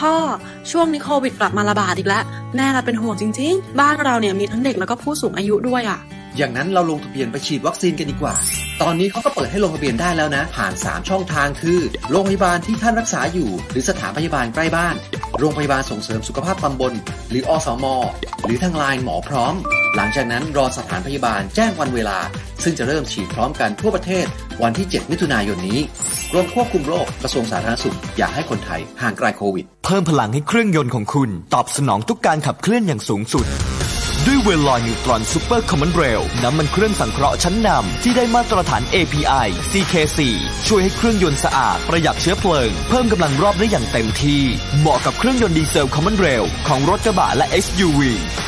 พ่อช่วงนี้โควิดกลับมาระบาดอีกแล้วแม่เราเป็นห่วงจริงๆบ้านเราเนี่ยมีทั้งเด็กแล้วก็ผู้สูงอายุด้วยอ่ะอย่างนั้นเราลงทะเบียนไปฉีดวัคซีนกันดีกว่าตอนนี้เขาก็เปิดให้ลงทะเบียนได้แล้วนะผ่าน3ช่องทางคือโรงพยาบาลที่ท่านรักษาอยู่หรือสถานพยาบาลใกล้บ้านโรงพยาบาลส่งเสริมสุขภาพตำบลหรืออสม.หรือทางไลน์หมอพร้อมหลังจากนั้นรอสถานพยาบาลแจ้งวันเวลาซึ่งจะเริ่มฉีดพร้อมกันทั่วประเทศวันที่7มิถุนายนนี้กรมควบคุมโรคกระทรวงสาธารณสุขอยากให้คนไทยห่างไกลโควิดเพิ่มพลังให้เครื่องยนต์ของคุณตอบสนองทุกการขับเคลื่อนอย่างสูงสุดด้วยเวลลอยนิวตรอนซูเปอร์คอมมอนเรลน้ำมันเครื่องสังเคราะห์ชั้นนำที่ได้มาตรฐาน API CK4 ช่วยให้เครื่องยนต์สะอาดประหยัดเชื้อเพลิงเพิ่มกำลังรอบได้อย่างเต็มที่เหมาะกับเครื่องยนต์ดีเซลคอมมอนเรลของรถกระบะและ SUV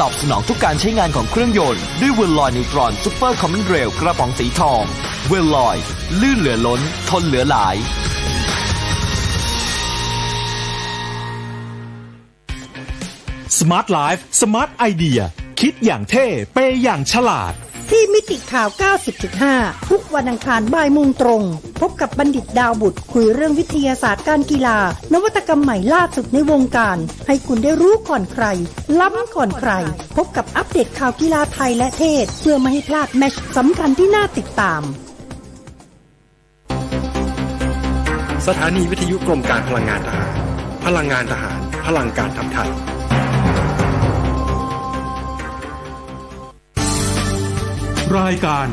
ตอบสนองทุกการใช้งานของเครื่องยนต์ด้วยเวลลอยนิวตรอนซูเปอร์คอมมอนเรลกระป๋องสีทองเวลลอยลื่นเหลือล้นทนเหลือหลายสมาร์ทไลฟ์สมาร์ทไอเดียคิดอย่างเท่เปย์อย่างฉลาดที่มิติข่าว 90.5 ทุกวันอังคารบ่ายโมงตรงพบกับบัณฑิตดาวบุตรคุยเรื่องวิทยาศาสตร์การกีฬานวัตกรรมใหม่ล่าสุดในวงการให้คุณได้รู้ก่อนใครล้ำก่อนใครพบกับอัปเดตข่าวกีฬาไทยและเทศเพื่อไม่ให้พลาดแมตช์สำคัญที่น่าติดตามสถานีวิทยุกรมการพลังงานทหารพลังงานทหารพลังการทัพไทยรายการ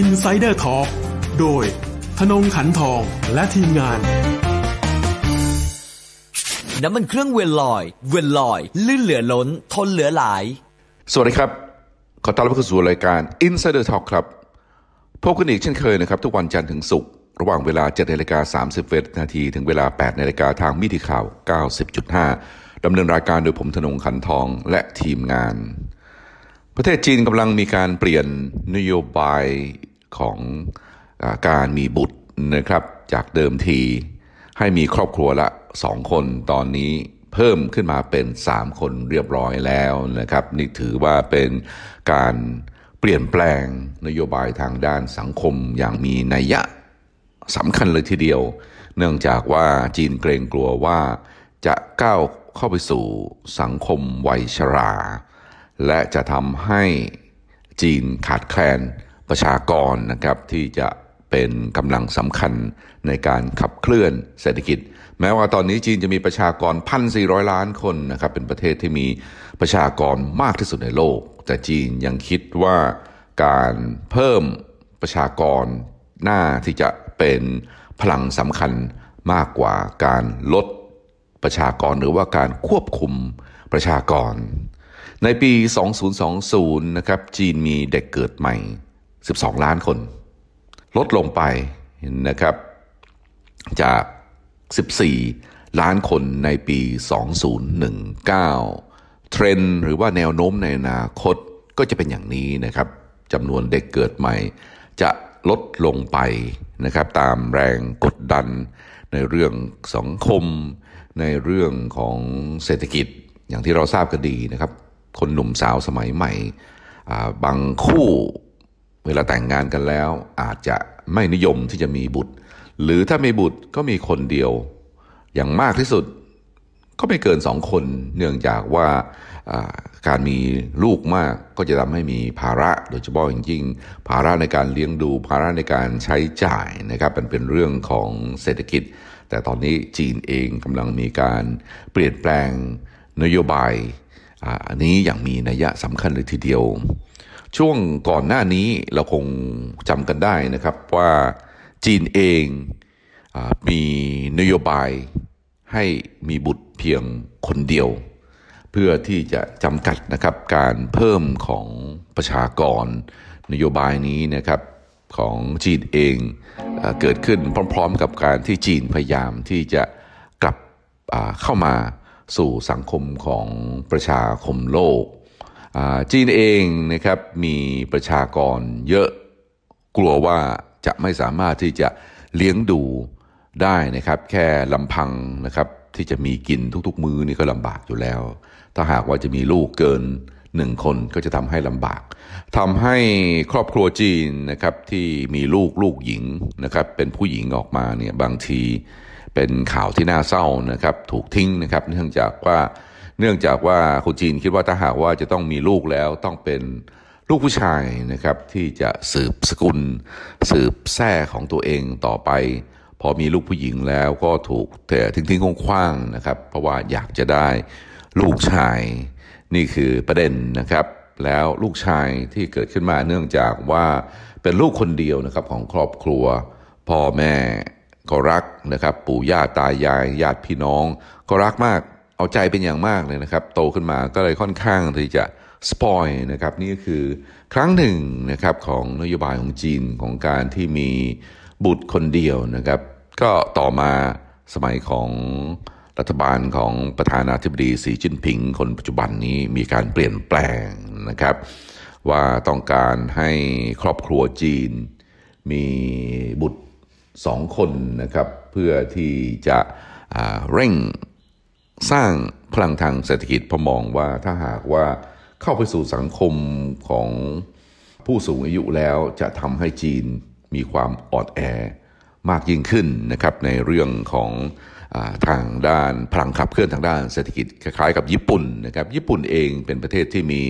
Insider Talk โดยธนงขันทองและทีมงานน้ำมันเครื่องเวลลอยลื่นเหลือล้นทนเหลือหลายสวัสดีครับขอต้อนรับเข้าสู่รายการ Insider Talk ครับพบกันอีกเช่นเคยนะครับทุกวันจันทร์ถึงศุกร์ระหว่างเวลา 7:30 นถึงเวลา 8:00 นทางมิติข่าว 90.5 ดำเนินรายการโดยผมธนงขันทองและทีมงานประเทศจีนกำลังมีการเปลี่ยนนโยบายของการมีบุตรนะครับจากเดิมทีให้มีครอบครัวละ2คนตอนนี้เพิ่มขึ้นมาเป็น3คนเรียบร้อยแล้วนะครับนี่ถือว่าเป็นการเปลี่ยนแปลงนโยบายทางด้านสังคมอย่างมีนัยสำคัญเลยทีเดียวเนื่องจากว่าจีนเกรงกลัวว่าจะก้าวเข้าไปสู่สังคมวัยชราและจะทำให้จีนขาดแคลนประชากรนะครับที่จะเป็นกำลังสำคัญในการขับเคลื่อนเศรษฐกิจแม้ว่าตอนนี้จีนจะมีประชากร 1,400 ล้านคนนะครับเป็นประเทศที่มีประชากรมากที่สุดในโลกแต่จีนยังคิดว่าการเพิ่มประชากรหน้าที่จะเป็นพลังสำคัญมากกว่าการลดประชากรหรือว่าการควบคุมประชากรในปี 2020 นะครับจีนมีเด็กเกิดใหม่ 12 ล้านคนลดลงไปนะครับจาก 14 ล้านคนในปี 2019 เทรนด์หรือว่าแนวโน้มในอนาคตก็จะเป็นอย่างนี้นะครับจำนวนเด็กเกิดใหม่จะลดลงไปนะครับตามแรงกดดันในเรื่องสังคมในเรื่องของเศรษฐกิจอย่างที่เราทราบกันดีนะครับคนหนุ่มสาวสมัยใหม่บางคู่เวลาแต่งงานกันแล้วอาจจะไม่นิยมที่จะมีบุตรหรือถ้ามีบุตรก็มีคนเดียวอย่างมากที่สุดก็ไม่เกิน2คนเนื่องจากว่าการมีลูกมากก็จะทำให้มีภาระโดยเฉพาะอย่างยิ่งภาระในการเลี้ยงดูภาระในการใช้จ่ายนะครับมันเป็นเรื่องของเศรษฐกิจแต่ตอนนี้จีนเองกำลังมีการเปลี่ยนแปลงนโยบายอันนี้อย่างมีนัยสำคัญเลยทีเดียวช่วงก่อนหน้านี้เราคงจำกันได้นะครับว่าจีนเองมีนโยบายให้มีบุตรเพียงคนเดียวเพื่อที่จะจำกัดนะครับการเพิ่มของประชากรนโยบายนี้นะครับของจีนเองเกิดขึ้นพร้อมๆกับการที่จีนพยายามที่จะกลับเข้ามาสู่สังคมของประชาคมโลกจีนเองนะครับมีประชากรเยอะกลัวว่าจะไม่สามารถที่จะเลี้ยงดูได้นะครับแค่ลำพังนะครับที่จะมีกินทุกๆมื้อนี่ก็ลำบากอยู่แล้วถ้าหากว่าจะมีลูกเกิน1คนก็จะทำให้ลำบากทำให้ครอบครัวจีนนะครับที่มีลูกหญิงนะครับเป็นผู้หญิงออกมาเนี่ยบางที เป็นข่าวที่น่าเศร้านะครับถูกทิ้งนะครับเนื่องจากว่าคนจีนคิดว่าถ้าหากว่าจะต้องมีลูกแล้วต้องเป็นลูกผู้ชายนะครับที่จะสืบสกุลสืบแท้ของตัวเองต่อไปพอมีลูกผู้หญิงแล้วก็ถูกแต่ทิ้งๆคว่างๆนะครับเพราะว่าอยากจะได้ลูกชายนี่คือประเด็นนะครับแล้วลูกชายที่เกิดขึ้นมาเนื่องจากว่าเป็นลูกคนเดียวนะครับของครอบครัวพ่อแม่ก็รักนะครับปู่ย่าตายายญาติพี่น้องก็รักมากเอาใจเป็นอย่างมากเลยนะครับโตขึ้นมาก็เลยค่อนข้างที่จะสปอยนะครับนี่ก็คือครั้งหนึ่งนะครับของนโยบายของจีนของการที่มีบุตรคนเดียวนะครับก็ต่อมาสมัยของรัฐบาลของประธานาธิบดีสีจิ้นผิงคนปัจจุบันนี้มีการเปลี่ยนแปลงนะครับว่าต้องการให้ครอบครัวจีนมีบุตร2คนนะครับเพื่อที่จะเร่งสร้างพลังทางเศรษฐกิจพอมองว่าถ้าหากว่าเข้าไปสู่สังคมของผู้สูงอายุแล้วจะทำให้จีนมีความอ่อนแอมากยิ่งขึ้นนะครับในเรื่องของทางด้านพลังขับเคลื่อนทางด้านเศรษฐกิจคล้ายๆกับญี่ปุ่นนะครับญี่ปุ่นเองเป็นประเทศที่มี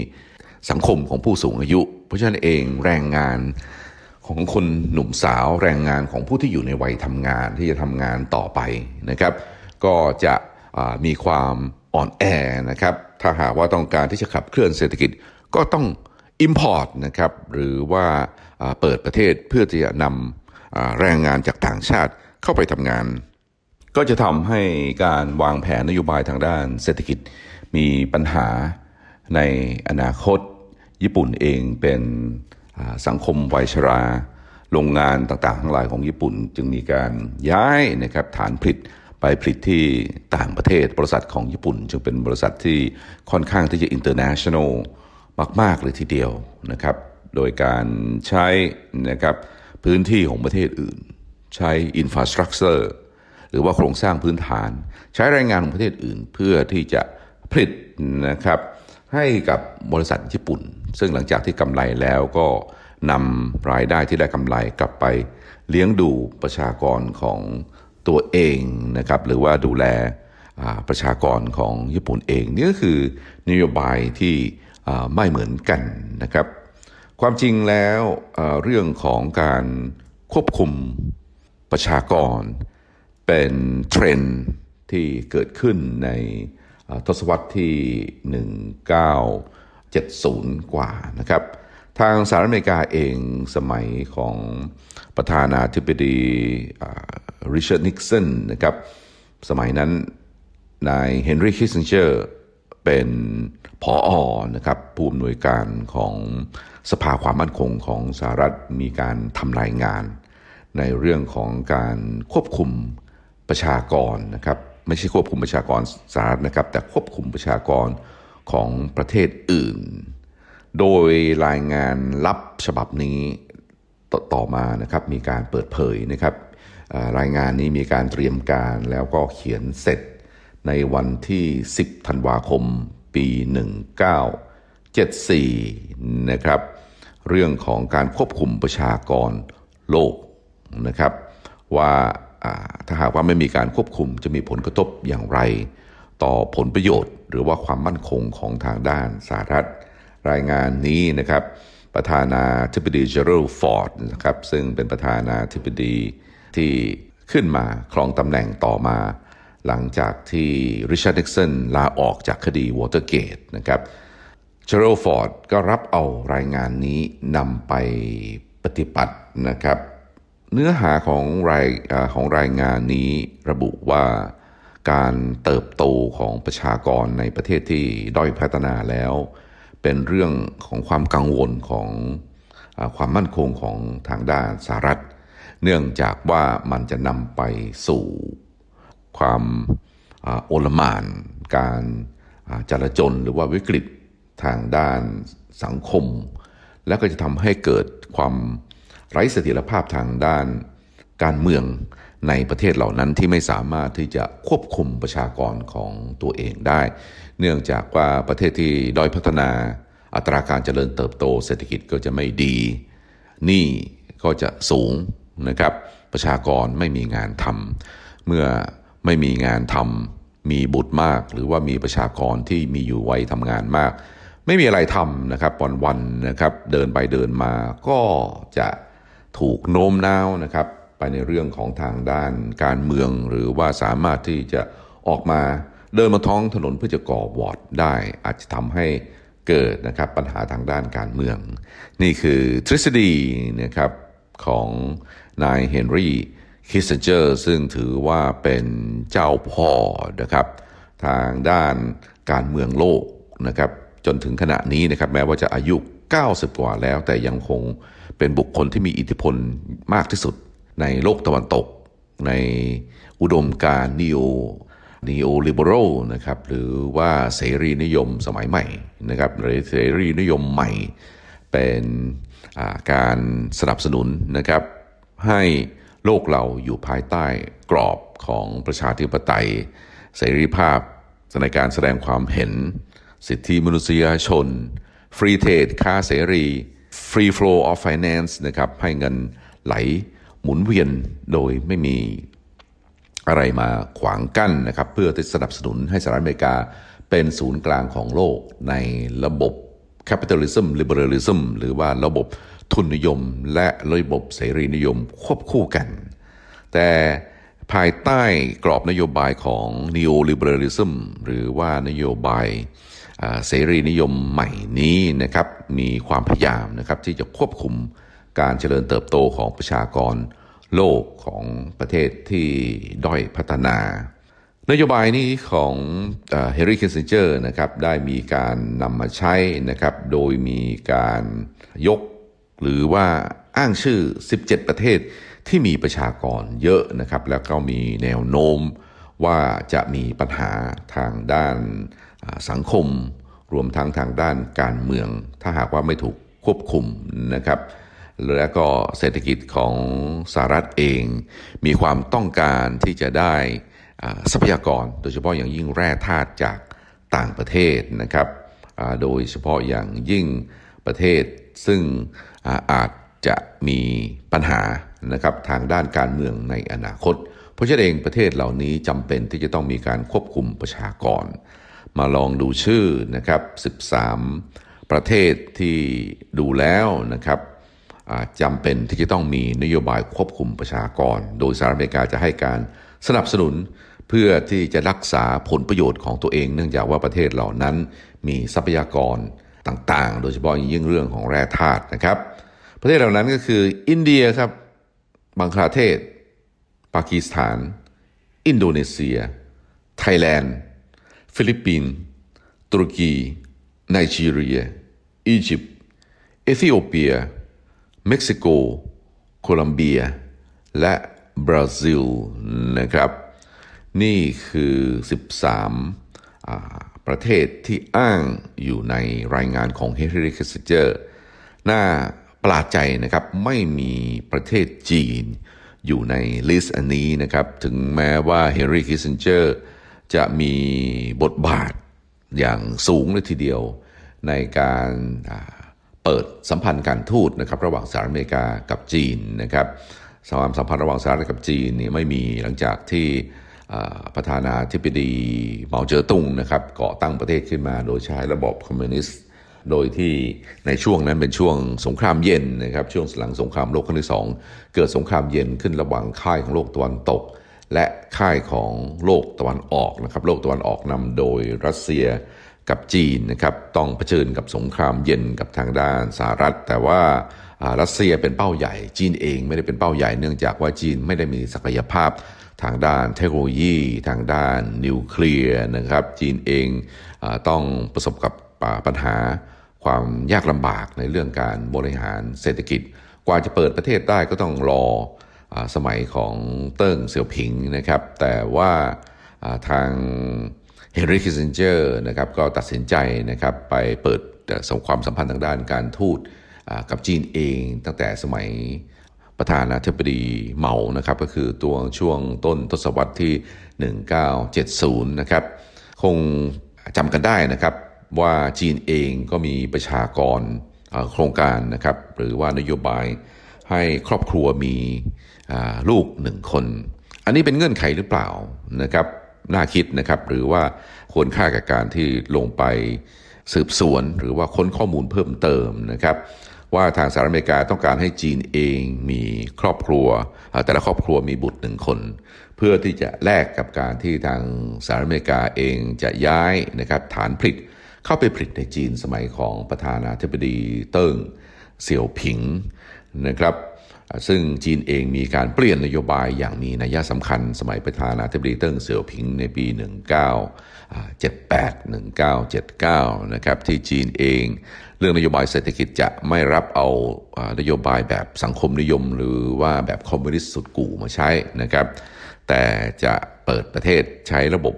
สังคมของผู้สูงอายุเพราะฉะนั้นเองแรงงานของคนหนุ่มสาวแรงงานของผู้ที่อยู่ในวัยทำงานที่จะทำงานต่อไปนะครับก็จะมีความอ่อนแอนะครับถ้าหากว่าต้องการที่จะขับเคลื่อนเศรษฐกิจก็ต้อง import นะครับหรือว่าเปิดประเทศเพื่อที่จะนำแรงงานจากต่างชาติเข้าไปทำงานก็จะทำให้การวางแผนนโยบายทางด้านเศรษฐกิจมีปัญหาในอนาคตญี่ปุ่นเองเป็นสังคมวัยชราโรงงานต่างๆทั้งหลายของญี่ปุ่นจึงมีการย้ายนะครับฐานผลิตไปผลิตที่ต่างประเทศบริษัทของญี่ปุ่นจึงเป็นบริษัทที่ค่อนข้างที่จะ international มากๆเลยทีเดียวนะครับโดยการใช้นะครับพื้นที่ของประเทศอื่นใช้ infrastructure หรือว่าโครงสร้างพื้นฐานใช้แรงงานของประเทศอื่นเพื่อที่จะผลิตนะครับให้กับบริษัทญี่ปุ่นซึ่งหลังจากที่กำไรแล้วก็นำรายได้ที่ได้กำไรกลับไปเลี้ยงดูประชากรของตัวเองนะครับหรือว่าดูแลประชากรของญี่ปุ่นเองนี่ก็คือนโยบายที่ไม่เหมือนกันนะครับความจริงแล้วเรื่องของการควบคุมประชากรเป็นเทรนด์ที่เกิดขึ้นในทศวรรษที่1970กว่านะครับทางสหรัฐอเมริกาเองสมัยของประธานาธิบดีริชาร์ดนิกสันนะครับสมัยนั้นนายเฮนรี่คิสซินเจอร์เป็นผอ.นะครับผู้อำนวยการของสภาความมั่นคงของสหรัฐมีการทำรายงานในเรื่องของการควบคุมประชากรนะครับไม่ใช่ควบคุมประชากรสหรัฐนะครับแต่ควบคุมประชากรของประเทศอื่นโดยรายงานลับฉบับนี้ต่อมานะครับมีการเปิดเผยนะครับรายงานนี้มีการเตรียมการแล้วก็เขียนเสร็จในวันที่10ธันวาคมปี1974นะครับเรื่องของการควบคุมประชากรโลกนะครับว่าถ้าหากว่าไม่มีการควบคุมจะมีผลกระทบอย่างไรต่อผลประโยชน์หรือว่าความมั่นคงของทางด้านสหรัฐรายงานนี้นะครับประธานาธิบดีเจอรัลด์ฟอร์ดนะครับซึ่งเป็นประธานาธิบดีที่ขึ้นมาครองตำแหน่งต่อมาหลังจากที่ริชาร์ดนิกสันลาออกจากคดีวอเตอร์เกตนะครับเจอรัลด์ฟอร์ดก็รับเอารายงานนี้นำไปปฏิบัตินะครับเนื้อหาของรายงานนี้ระบุว่าการเติบโตของประชากรในประเทศที่ด้อยพัฒนาแล้วเป็นเรื่องของความกังวลของความมั่นคงของทางด้านสหรัฐเนื่องจากว่ามันจะนำไปสู่ความโอลหม่านการจลาจลหรือว่าวิกฤตทางด้านสังคมและก็จะทำให้เกิดความไร้เสถียรภาพทางด้านการเมืองในประเทศเหล่านั้นที่ไม่สามารถที่จะควบคุมประชากรของตัวเองได้เนื่องจากว่าประเทศที่ด้อยพัฒนาอัตราการเจริญเติบโตเศรษฐกิจก็จะไม่ดีหนี้ก็จะสูงนะครับประชากรไม่มีงานทำ เมื่อไม่มีงานทำมีบุตรมากหรือว่ามีประชากรที่มีอยู่วัยทำงานมากไม่มีอะไรทำนะครับวันๆนะครับเดินไปเดินมาก็จะถูกโน้มน้าวนะครับไปในเรื่องของทางด้านการเมืองหรือว่าสามารถที่จะออกมาเดินมาท้องถนนเพื่อจะก่อวอร์ดได้อาจจะทำให้เกิดนะครับปัญหาทางด้านการเมืองนี่คือทฤษฎีนะครับของนายเฮนรี่คิสซินเจอร์ซึ่งถือว่าเป็นเจ้าพ่อนะครับทางด้านการเมืองโลกนะครับจนถึงขณะนี้นะครับแม้ว่าจะอายุ90กว่าแล้วแต่ยังคงเป็นบุคคลที่มีอิทธิพลมากที่สุดในโลกตะวันตกในอุดมการณ์นิโอลิเบอรัลนะครับหรือว่าเสรีนิยมสมัยใหม่นะครับหรือเสรีนิยมใหม่เป็นการสนับสนุนนะครับให้โลกเราอยู่ภายใต้กรอบของประชาธิปไตยเสรีภาพในการแสดงความเห็นสิทธิมนุษยชน Free Trade ค่าเสรี Free Flow of Finance นะครับให้เงินไหลหมุนเวียนโดยไม่มีอะไรมาขวางกั้นนะครับเพื่อที่สนับสนุนให้สหรัฐอเมริกาเป็นศูนย์กลางของโลกในระบบ Capitalism Liberalism หรือว่าระบบทุนนิยมและระบบเสรีนิยมควบคู่กันแต่ภายใต้กรอบนโยบายของ Neo-Liberalism หรือว่านโยบายเสรีนิยมใหม่นี้นะครับมีความพยายามนะครับที่จะควบคุมการเจริญเติบโตของประชากรโลกของประเทศที่ด้อยพัฒนานโยบายนี้ของเฮนรี่ คิสซินเจอร์นะครับได้มีการนำมาใช้นะครับโดยมีการยกหรือว่าอ้างชื่อ17ประเทศที่มีประชากรเยอะนะครับแล้วก็มีแนวโน้มว่าจะมีปัญหาทางด้านสังคมรวมทั้งทางด้านการเมืองถ้าหากว่าไม่ถูกควบคุมนะครับและก็เศรษฐกิจของสหรัฐเองมีความต้องการที่จะได้ทรัพยากรโดยเฉพาะอย่างยิ่งแร่ธาตุจากต่างประเทศนะครับโดยเฉพาะอย่างยิ่งประเทศซึ่งอาจจะมีปัญหานะครับทางด้านการเมืองในอนาคตเพราะฉะนั้นเองประเทศเหล่านี้จำเป็นที่จะต้องมีการควบคุมประชากรมาลองดูชื่อนะครับ13ประเทศที่ดูแล้วนะครับจำเป็นที่จะต้องมีนโยบายควบคุมประชากรโดยสหรัฐอเมริกาจะให้การสนับสนุนเพื่อที่จะรักษาผลประโยชน์ของตัวเองเนื่องจากว่าประเทศเหล่านั้นมีทรัพยากรต่างๆโดยเฉพาะอย่างยิ่งเรื่องของแร่ธาตุนะครับประเทศเหล่านั้นก็คืออินเดียครับบังคลาเทศปากีสถานอินโดนีเซียไทยแลนด์ฟิลิปปินส์ตุรกีไนจีเรียอียิปต์เอธิโอเปียเม็กซิโกโคลัมเบียและบราซิลนะครับนี่คือ13ประเทศที่อ้างอยู่ในรายงานของเฮนรี่ คิสซินเจอร์น่าประหลาดใจนะครับไม่มีประเทศจีนอยู่ในลิสต์อันนี้นะครับถึงแม้ว่าเฮนรี่ คิสซินเจอร์จะมีบทบาทอย่างสูงเลยทีเดียวในการเปิดสัมพันธ์การทูตนะครับระหว่างสหรัฐอเมริกากับจีนนะครับความสัมพันธ์ระหว่างสหรัฐกับจีนนี่ไม่มีหลังจากที่ประธานาธิบดีเหมาเจ๋อตุงนะครับก่อตั้งประเทศขึ้นมาโดยใช้ระบอบคอมมิวนิสต์โดยที่ในช่วงนั้นเป็นช่วงสงครามเย็นนะครับช่วงหลังสงครามโลกครั้งที่2เกิดสงครามเย็นขึ้นระหว่างค่ายของโลกตะวันตกและค่ายของโลกตะวันออกนะครับโลกตะวันออกนำโดยรัสเซียกับจีนนะครับต้องเผชิญกับสงครามเย็นกับทางด้านสหรัฐแต่ว่ารัสเซียเป็นเป้าใหญ่จีนเองไม่ได้เป็นเป้าใหญ่เนื่องจากว่าจีนไม่ได้มีศักยภาพทางด้านเทคโนโลยีทางด้านนิวเคลียร์นะครับจีนเองต้องประสบกับปัญหาความยากลำบากในเรื่องการบริหารเศรษฐกิจกว่าจะเปิดประเทศได้ก็ต้องรอสมัยของเติ้งเสี่ยวผิงนะครับแต่ว่าทางเฮนรี่ คิสซินเจอร์นะครับก็ตัดสินใจนะครับไปเปิดความสัมพันธ์ทางด้านการทูตกับจีนเองตั้งแต่สมัยประธานาธิบดีเหมานะครับก็คือตัวช่วงต้นทศวรรษที่1970นะครับคงจำกันได้นะครับว่าจีนเองก็มีประชากรโครงการนะครับหรือว่านโยบายให้ครอบครัวมีลูก1คน อันนี้เป็นเงื่อนไขหรือเปล่านะครับน่าคิดนะครับหรือว่าควรค่ากับการที่ลงไปสืบสวนหรือว่าค้นข้อมูลเพิ่มเติมนะครับว่าทางสหรัฐอเมริกาต้องการให้จีนเองมีครอบครัวแต่ละครอบครัวมีบุตร1คนเพื่อที่จะแลกกับการที่ทางสหรัฐอเมริกาเองจะย้ายนะครับฐานผลิตเข้าไปผลิตในจีนสมัยของประธานาธิบดีเติ้งเสี่ยวผิงนะครับซึ่งจีนเองมีการเปลี่ยนนโยบายอย่างมีนัยสำคัญสมัยประธานาธิบดีเติ้งเสี่ยวผิงในปี 1978-1979 นะครับที่จีนเองเรื่องนโยบายเศรษฐกิจจะไม่รับเอานโยบายแบบสังคมนิยมหรือว่าแบบคอมมิวนิสต์สุดกู่มาใช้นะครับแต่จะเปิดประเทศใช้ระบบ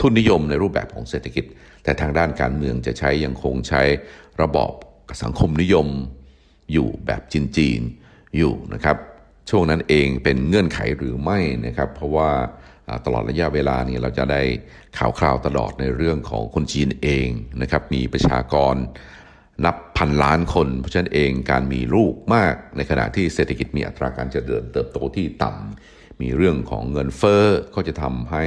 ทุนนิยมในรูปแบบของเศรษฐกิจแต่ทางด้านการเมืองจะใช้ยังคงใช้ระบอบสังคมนิยมอยู่แบบจีนๆอยู่นะครับช่วงนั้นเองเป็นเงื่อนไขหรือไม่นะครับเพราะว่าตลอดระยะเวลานี้เราจะได้ข่าวคราวตลอดในเรื่องของคนจีนเองนะครับมีประชากรนับพันล้านคนเพราะฉะนั้นเองการมีลูกมากในขณะที่เศรษฐกิจมีอัตราการเจริญเติบโตที่ต่ำมีเรื่องของเงินเฟ้อก็จะทำให้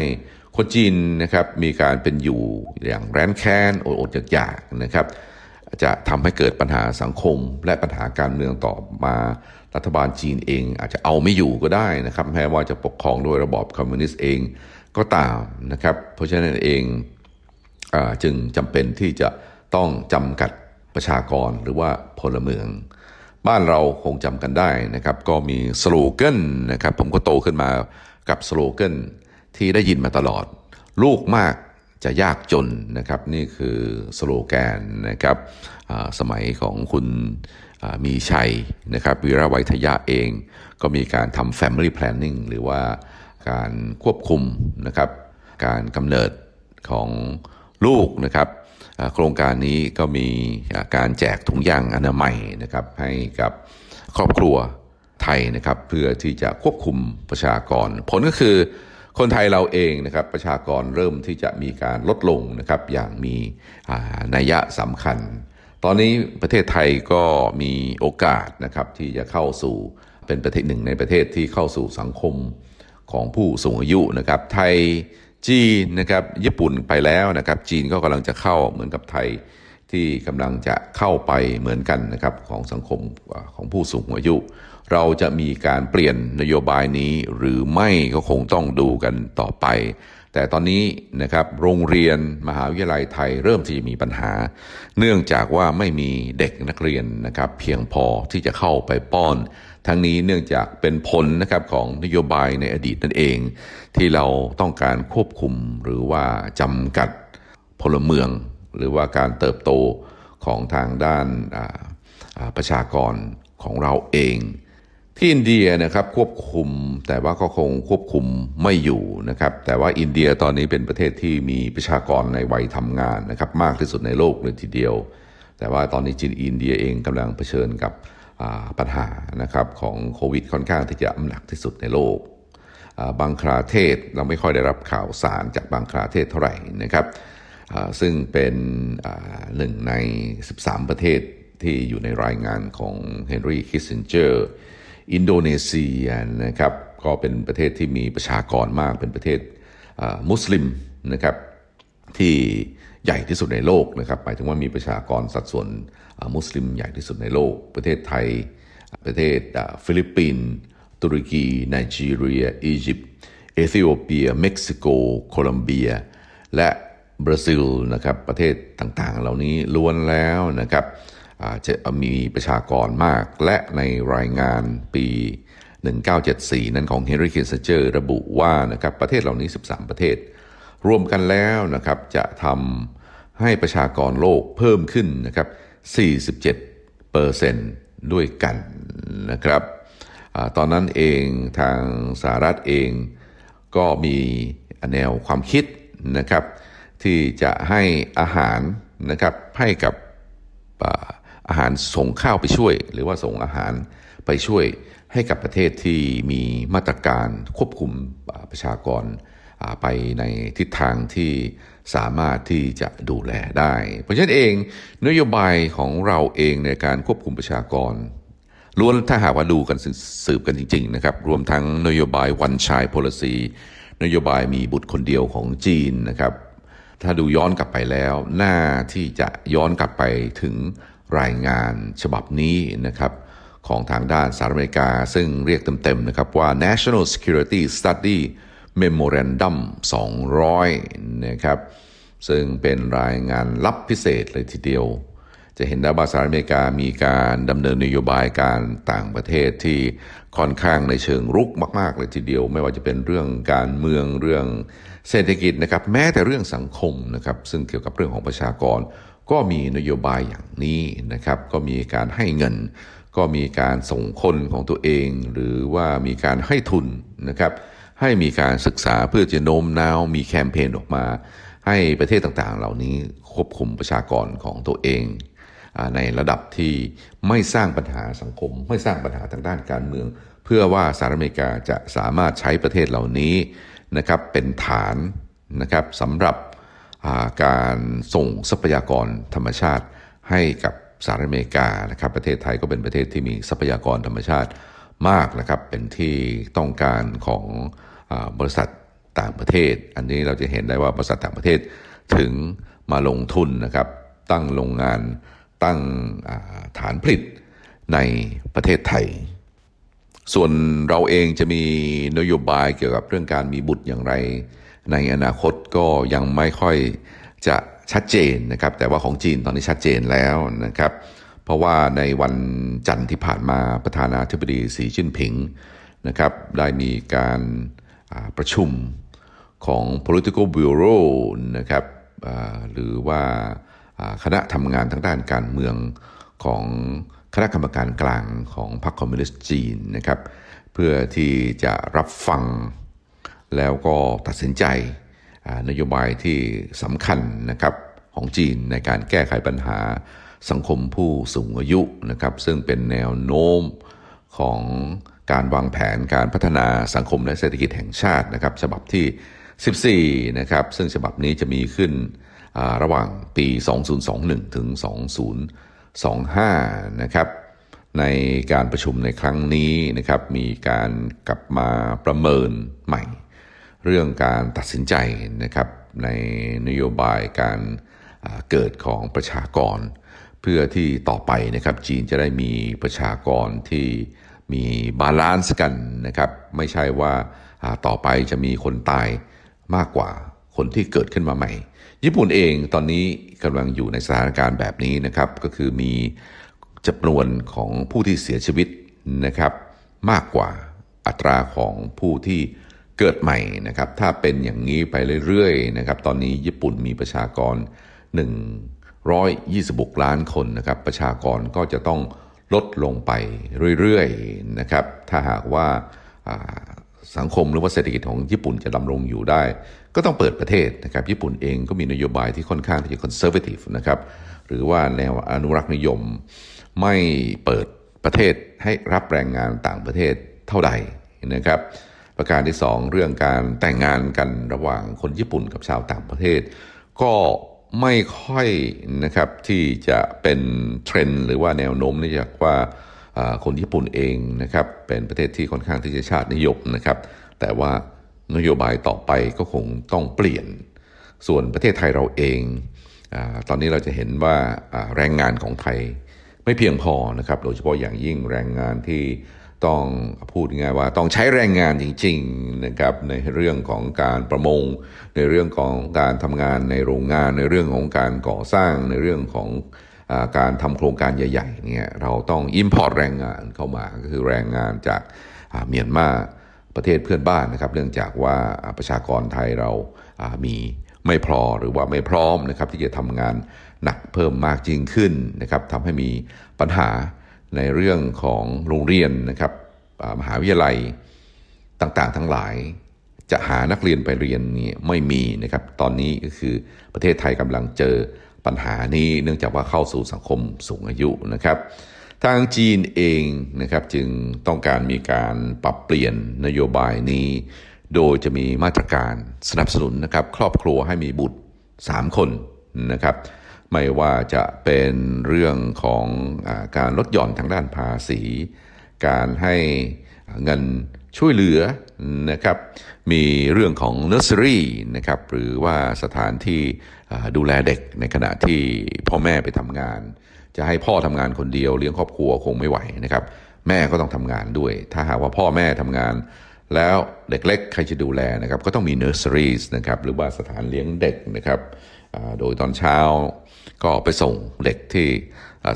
คนจีนนะครับมีการเป็นอยู่อย่างแร้นแค้นอดอยากนะครับจะทำให้เกิดปัญหาสังคมและปัญหาการเมืองต่อมารัฐบาลจีนเองอาจจะเอาไม่อยู่ก็ได้นะครับแม้ว่าจะปกครองด้วยระบอบคอมมิวนิสต์เองก็ตามนะครับเพราะฉะนั้นเองจึงจำเป็นที่จะต้องจำกัดประชากรหรือว่าพลเมืองบ้านเราคงจำกันได้นะครับก็มีสโลแกนนะครับผมก็โตขึ้นมากับสโลแกนที่ได้ยินมาตลอดลูกมากจะยากจนนะครับนี่คือสโลแกนนะครับสมัยของคุณมีชัยนะครับวีระไวทยะเองก็มีการทำ Family Planning หรือว่าการควบคุมนะครับการกำเนิดของลูกนะครับโครงการนี้ก็มีการแจกถุงยางอนามัยนะครับให้กับครอบครัวไทยนะครับเพื่อที่จะควบคุมประชากรผลก็คือคนไทยเราเองนะครับประชากรเริ่มที่จะมีการลดลงนะครับอย่างมีนัยสำคัญตอนนี้ประเทศไทยก็มีโอกาสนะครับที่จะเข้าสู่เป็นประเทศหนึ่งในประเทศที่เข้าสู่สังคมของผู้สูงอายุนะครับไทยจีนนะครับญี่ปุ่นไปแล้วนะครับจีนก็กำลังจะเข้าเหมือนกับไทยที่กำลังจะเข้าไปเหมือนกันนะครับของสังคมของผู้สูงอายุเราจะมีการเปลี่ยนนโยบายนี้หรือไม่ก็คงต้องดูกันต่อไปแต่ตอนนี้นะครับโรงเรียนมหาวิทยาลัยไทยเริ่มที่จะมีปัญหาเนื่องจากว่าไม่มีเด็กนักเรียนนะครับเพียงพอที่จะเข้าไปป้อนทั้งนี้เนื่องจากเป็นผลนะครับของนโยบายในอดีตนั่นเองที่เราต้องการควบคุมหรือว่าจำกัดพลเมืองหรือว่าการเติบโตของทางด้านประชากรของเราเองที่อินเดียนะครับควบคุมแต่ว่าก็คงควบคุมไม่อยู่นะครับแต่ว่าอินเดียตอนนี้เป็นประเทศที่มีประชากรในวัยทำงานนะครับมากที่สุดในโลกเลยทีเดียวแต่ว่าตอนนี้จีนอินเดียเองกำลังเผชิญกับปัญหานะครับของโควิดค่อนข้างที่จะหนักที่สุดในโลกบังคลาเทศเราไม่ค่อยได้รับข่าวสารจากบังคลาเทศเท่าไหร่นะครับซึ่งเป็นหนึ่งใน13ประเทศที่อยู่ในรายงานของเฮนรี่คิสซินเจอร์อินโดนีเซียนะครับก็เป็นประเทศที่มีประชากรมากเป็นประเทศมุสลิมนะครับที่ใหญ่ที่สุดในโลกนะครับหมายถึงว่ามีประชากรสัดส่วนมุสลิมใหญ่ที่สุดในโลกประเทศไทยประเทศฟิลิปปินส์ตุรกีไนจีเรียอียิปต์เอธิโอเปียเม็กซิโกโคลัมเบียและบราซิลนะครับประเทศต่างๆเหล่านี้ล้วนแล้วนะครับจะมีประชากรมากและในรายงานปี 1974 นั้นของเฮนรี่ คิสซินเจอร์ระบุว่านะครับประเทศเหล่านี้ 13 ประเทศรวมกันแล้วนะครับจะทำให้ประชากรโลกเพิ่มขึ้นนะครับ 47% ด้วยกันนะครับตอนนั้นเองทางสหรัฐเองก็มีแนวความคิดนะครับที่จะให้อาหารนะครับให้กับอาหารส่งข้าวไปช่วยหรือว่าส่งอาหารไปช่วยให้กับประเทศที่มีมาตรการควบคุมประชากรไปในทิศทางที่สามารถที่จะดูแลได้เพราะฉะนั้นเองนโยบายของเราเองในการควบคุมประชากร ล้วนถ้าหากว่าดูกันสืบกันจริงๆนะครับรวมทั้งนโยบาย One Child Policy นโยบายมีบุตรคนเดียวของจีนนะครับถ้าดูย้อนกลับไปแล้วน่าที่จะย้อนกลับไปถึงรายงานฉบับนี้นะครับของทางด้านสหรัฐอเมริกาซึ่งเรียกเต็มๆนะครับว่า National Security Study Memorandum 200นะครับซึ่งเป็นรายงานลับพิเศษเลยทีเดียวจะเห็นได้ว่าสหรัฐอเมริกามีการดำเนินนโยบายการต่างประเทศที่ค่อนข้างในเชิงรุกมากๆเลยทีเดียวไม่ว่าจะเป็นเรื่องการเมืองเรื่องเศรษฐกิจนะครับแม้แต่เรื่องสังคมนะครับซึ่งเกี่ยวกับเรื่องของประชากรก็มีนโยบายอย่างนี้นะครับก็มีการให้เงินก็มีการส่งคนของตัวเองหรือว่ามีการให้ทุนนะครับให้มีการศึกษาเพื่อจะโน้มน้าวมีแคมเปญออกมาให้ประเทศต่างๆเหล่านี้ควบคุมประชากรของตัวเองในระดับที่ไม่สร้างปัญหาสังคมไม่สร้างปัญหาทางด้านการเมืองเพื่อว่าสหรัฐอเมริกาจะสามารถใช้ประเทศเหล่านี้นะครับเป็นฐานนะครับสำหรับการส่งทรัพยากรธรรมชาติให้กับสหรัฐอเมริกานะครับประเทศไทยก็เป็นประเทศที่มีทรัพยากรธรรมชาติมากนะครับเป็นที่ต้องการของบริษัทต่างประเทศอันนี้เราจะเห็นได้ว่าบริษัทต่างประเทศถึงมาลงทุนนะครับตั้งโรงงานตั้งฐานผลิตในประเทศไทยส่วนเราเองจะมีนโยบายเกี่ยวกับเรื่องการมีบุตรอย่างไรในอนาคตก็ยังไม่ค่อยจะชัดเจนนะครับแต่ว่าของจีนตอนนี้ชัดเจนแล้วนะครับเพราะว่าในวันจันทร์ที่ผ่านมาประธานาธิบดีสีจิ้นผิงนะครับได้มีการประชุมของ Political Bureau นะครับหรือว่าคณะทำงานทางด้านการเมืองของคณะกรรมการกลางของพรรคคอมมิวนิสต์จีนนะครับเพื่อที่จะรับฟังแล้วก็ตัดสินใจนโยบายที่สำคัญนะครับของจีนในการแก้ไขปัญหาสังคมผู้สูงอายุนะครับซึ่งเป็นแนวโน้มของการวางแผนการพัฒนาสังคมและเศรษฐกิจแห่งชาตินะครับฉบับที่14นะครับซึ่งฉบับนี้จะมีขึ้นระหว่างปี 2021 ถึง 2025 นะครับในการประชุมในครั้งนี้นะครับมีการกลับมาประเมินใหม่เรื่องการตัดสินใจนะครับในนโยบายการเกิดของประชากรเพื่อที่ต่อไปนะครับจีนจะได้มีประชากรที่มีบาลานซ์กันนะครับไม่ใช่ว่าต่อไปจะมีคนตายมากกว่าคนที่เกิดขึ้นมาใหม่ญี่ปุ่นเองตอนนี้กำลังอยู่ในสถานการณ์แบบนี้นะครับก็คือมีจำนวนของผู้ที่เสียชีวิตนะครับมากกว่าอัตราของผู้ที่เกิดใหม่นะครับถ้าเป็นอย่างนี้ไปเรื่อยๆนะครับตอนนี้ญี่ปุ่นมีประชากร126ล้านคนนะครับประชากรก็จะต้องลดลงไปเรื่อยๆนะครับถ้าหากว่าสังคมหรือว่าเศรษฐกิจของญี่ปุ่นจะดำรงอยู่ได้ก็ต้องเปิดประเทศนะครับญี่ปุ่นเองก็มีนโยบายที่ค่อนข้างที่จะคอนเซอร์เวทีฟนะครับหรือว่าแนวอนุรักษ์นิยมไม่เปิดประเทศให้รับแรงงานต่างประเทศเท่าใดนะครับประการที่2เรื่องการแต่งงานกันระหว่างคนญี่ปุ่นกับชาวต่างประเทศก็ไม่ค่อยนะครับที่จะเป็นเทรนด์หรือว่าแนวโน้มนี่อยากว่าคนญี่ปุ่นเองนะครับเป็นประเทศที่ค่อนข้างที่จะชาตินิยมนะครับแต่ว่านโยบายต่อไปก็คงต้องเปลี่ยนส่วนประเทศไทยเราเองตอนนี้เราจะเห็นว่าแรงงานของไทยไม่เพียงพอนะครับโดยเฉพาะอย่างยิ่งแรงงานที่ต้องพูดง่ายว่าต้องใช้แรงงานจริงๆนะครับในเรื่องของการประมงในเรื่องของการทำงานในโรงงานในเรื่องของการก่อสร้างในเรื่องของการทำโครงการใหญ่ๆเนี่ยเราต้อง import แรงงานเข้ามาก็คือแรงงานจากเมียนมาประเทศเพื่อนบ้านนะครับเนื่องจากว่าประชากรไทยเรามีไม่พอหรือว่าไม่พร้อมนะครับที่จะทำงานหนักเพิ่มมากยิ่งขึ้นนะครับทำให้มีปัญหาในเรื่องของโรงเรียนนะครับมหาวิทยาลัยต่างๆทั้งหลายจะหานักเรียนไปเรียนนี่ไม่มีนะครับตอนนี้ก็คือประเทศไทยกำลังเจอปัญหานี้เนื่องจากว่าเข้าสู่สังคมสูงอายุนะครับทางจีนเองนะครับจึงต้องการมีการปรับเปลี่ยนนโยบายนี้โดยจะมีมาตรการสนับสนุนนะครับครอบครัวให้มีบุตร3คนนะครับไม่ว่าจะเป็นเรื่องของการลดหย่อนทางด้านภาษี การให้เงินช่วยเหลือนะครับมีเรื่องของเนอร์เซอรี่นะครับหรือว่าสถานที่ดูแลเด็กในขณะที่พ่อแม่ไปทำงานจะให้พ่อทำงานคนเดียวเลี้ยงครอบครัวคงไม่ไหวนะครับแม่ก็ต้องทำงานด้วยถ้าหากว่าพ่อแม่ทำงานแล้วเด็กเล็กใครจะดูแลนะครับก็ต้องมีเนอร์เซอรี่นะครับหรือว่าสถานเลี้ยงเด็กนะครับโดยตอนเช้าก็ไปส่งเด็กที่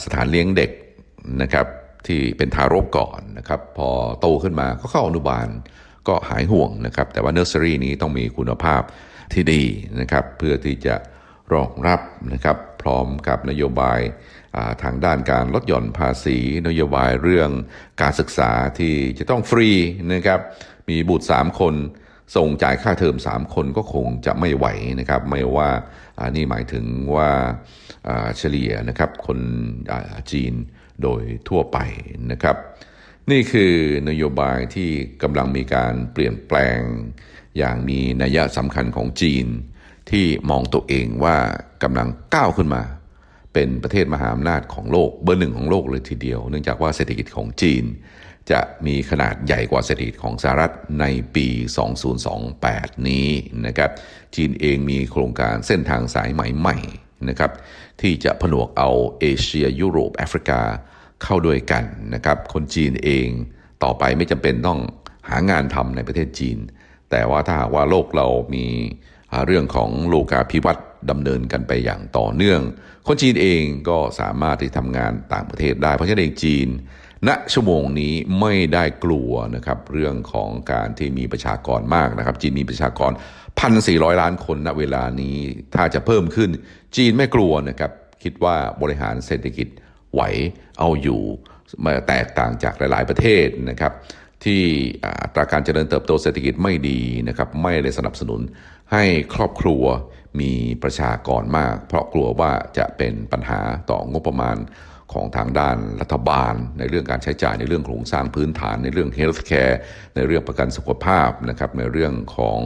สถานเลี้ยงเด็กนะครับที่เป็นทารกก่อนนะครับพอโตขึ้นมาก็เข้าอนุบาลก็หายห่วงนะครับแต่ว่าเนอร์เซอรี่นี้ต้องมีคุณภาพที่ดีนะครับเพื่อที่จะรองรับนะครับพร้อมกับนโยบายทางด้านการลดหย่อนภาษีนโยบายเรื่องการศึกษาที่จะต้องฟรีนะครับมีบุตร3คนส่งจ่ายค่าเทอม3คนก็คงจะไม่ไหวนะครับไม่ว่านี่หมายถึงว่าเฉลี่ยนะครับคนจีนโดยทั่วไปนะครับนี่คือนโยบายที่กำลังมีการเปลี่ยนแปลงอย่างมีนัยสำคัญของจีนที่มองตัวเองว่ากำลังก้าวขึ้นมาเป็นประเทศมหาอำนาจของโลกเบอร์หนึ่งของโลกเลยทีเดียวเนื่องจากว่าเศรษฐกิจของจีนจะมีขนาดใหญ่กว่าเศรษฐกิจของสหรัฐในปี 2028 นี้นะครับจีนเองมีโครงการเส้นทางสายไหมใหม่นะครับที่จะผนวกเอาเอเชียยุโรปแอฟริกาเข้าด้วยกันนะครับคนจีนเองต่อไปไม่จำเป็นต้องหางานทำในประเทศจีนแต่ว่าถ้าหากว่าโลกเรามีเรื่องของโลกาภิวัตน์ดำเนินกันไปอย่างต่อเนื่องคนจีนเองก็สามารถที่ทำงานต่างประเทศได้เพราะฉะนั้นเองจีนณชั่วโมงนี้ไม่ได้กลัวนะครับเรื่องของการที่มีประชากรมากนะครับจีนมีประชากร 1,400 ล้านคนณเวลานี้ถ้าจะเพิ่มขึ้นจีนไม่กลัวนะครับคิดว่าบริหารเศรษฐกิจไหวเอาอยู่มาแตกต่างจากหลายๆประเทศนะครับที่อัตราการเจริญเติบโตเศรษฐกิจไม่ดีนะครับไม่ได้สนับสนุนให้ครอบครัวมีประชากรมากเพราะกลัวว่าจะเป็นปัญหาต่องบประมาณของทางด้านรัฐบาลในเรื่องการใช้จ่ายในเรื่องโครงสร้างพื้นฐานในเรื่องเฮลท์แคร์ในเรื่องประกันสุขภาพนะครับในเรื่องของ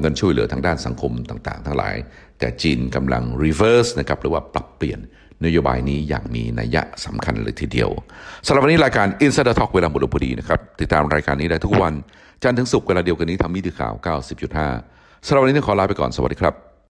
เงินช่วยเหลือทางด้านสังคมต่างๆทั้งหลายแต่จีนกำลังรีเวิร์สนะครับหรือว่าปรับเปลี่ยนนโยบายนี้อย่างมีนัยสำคัญเลยทีเดียวสำหรับวันนี้รายการ Insider Talk เวลาหมดลงพอดีนะครับติดตามรายการนี้ได้ทุกวันจันทร์ถึงศุกร์เวลาเดียวกันนี้ทางมิติข่าว 90.5 สำหรับวันนี้ขอลาไปก่อนสวัสดีครับ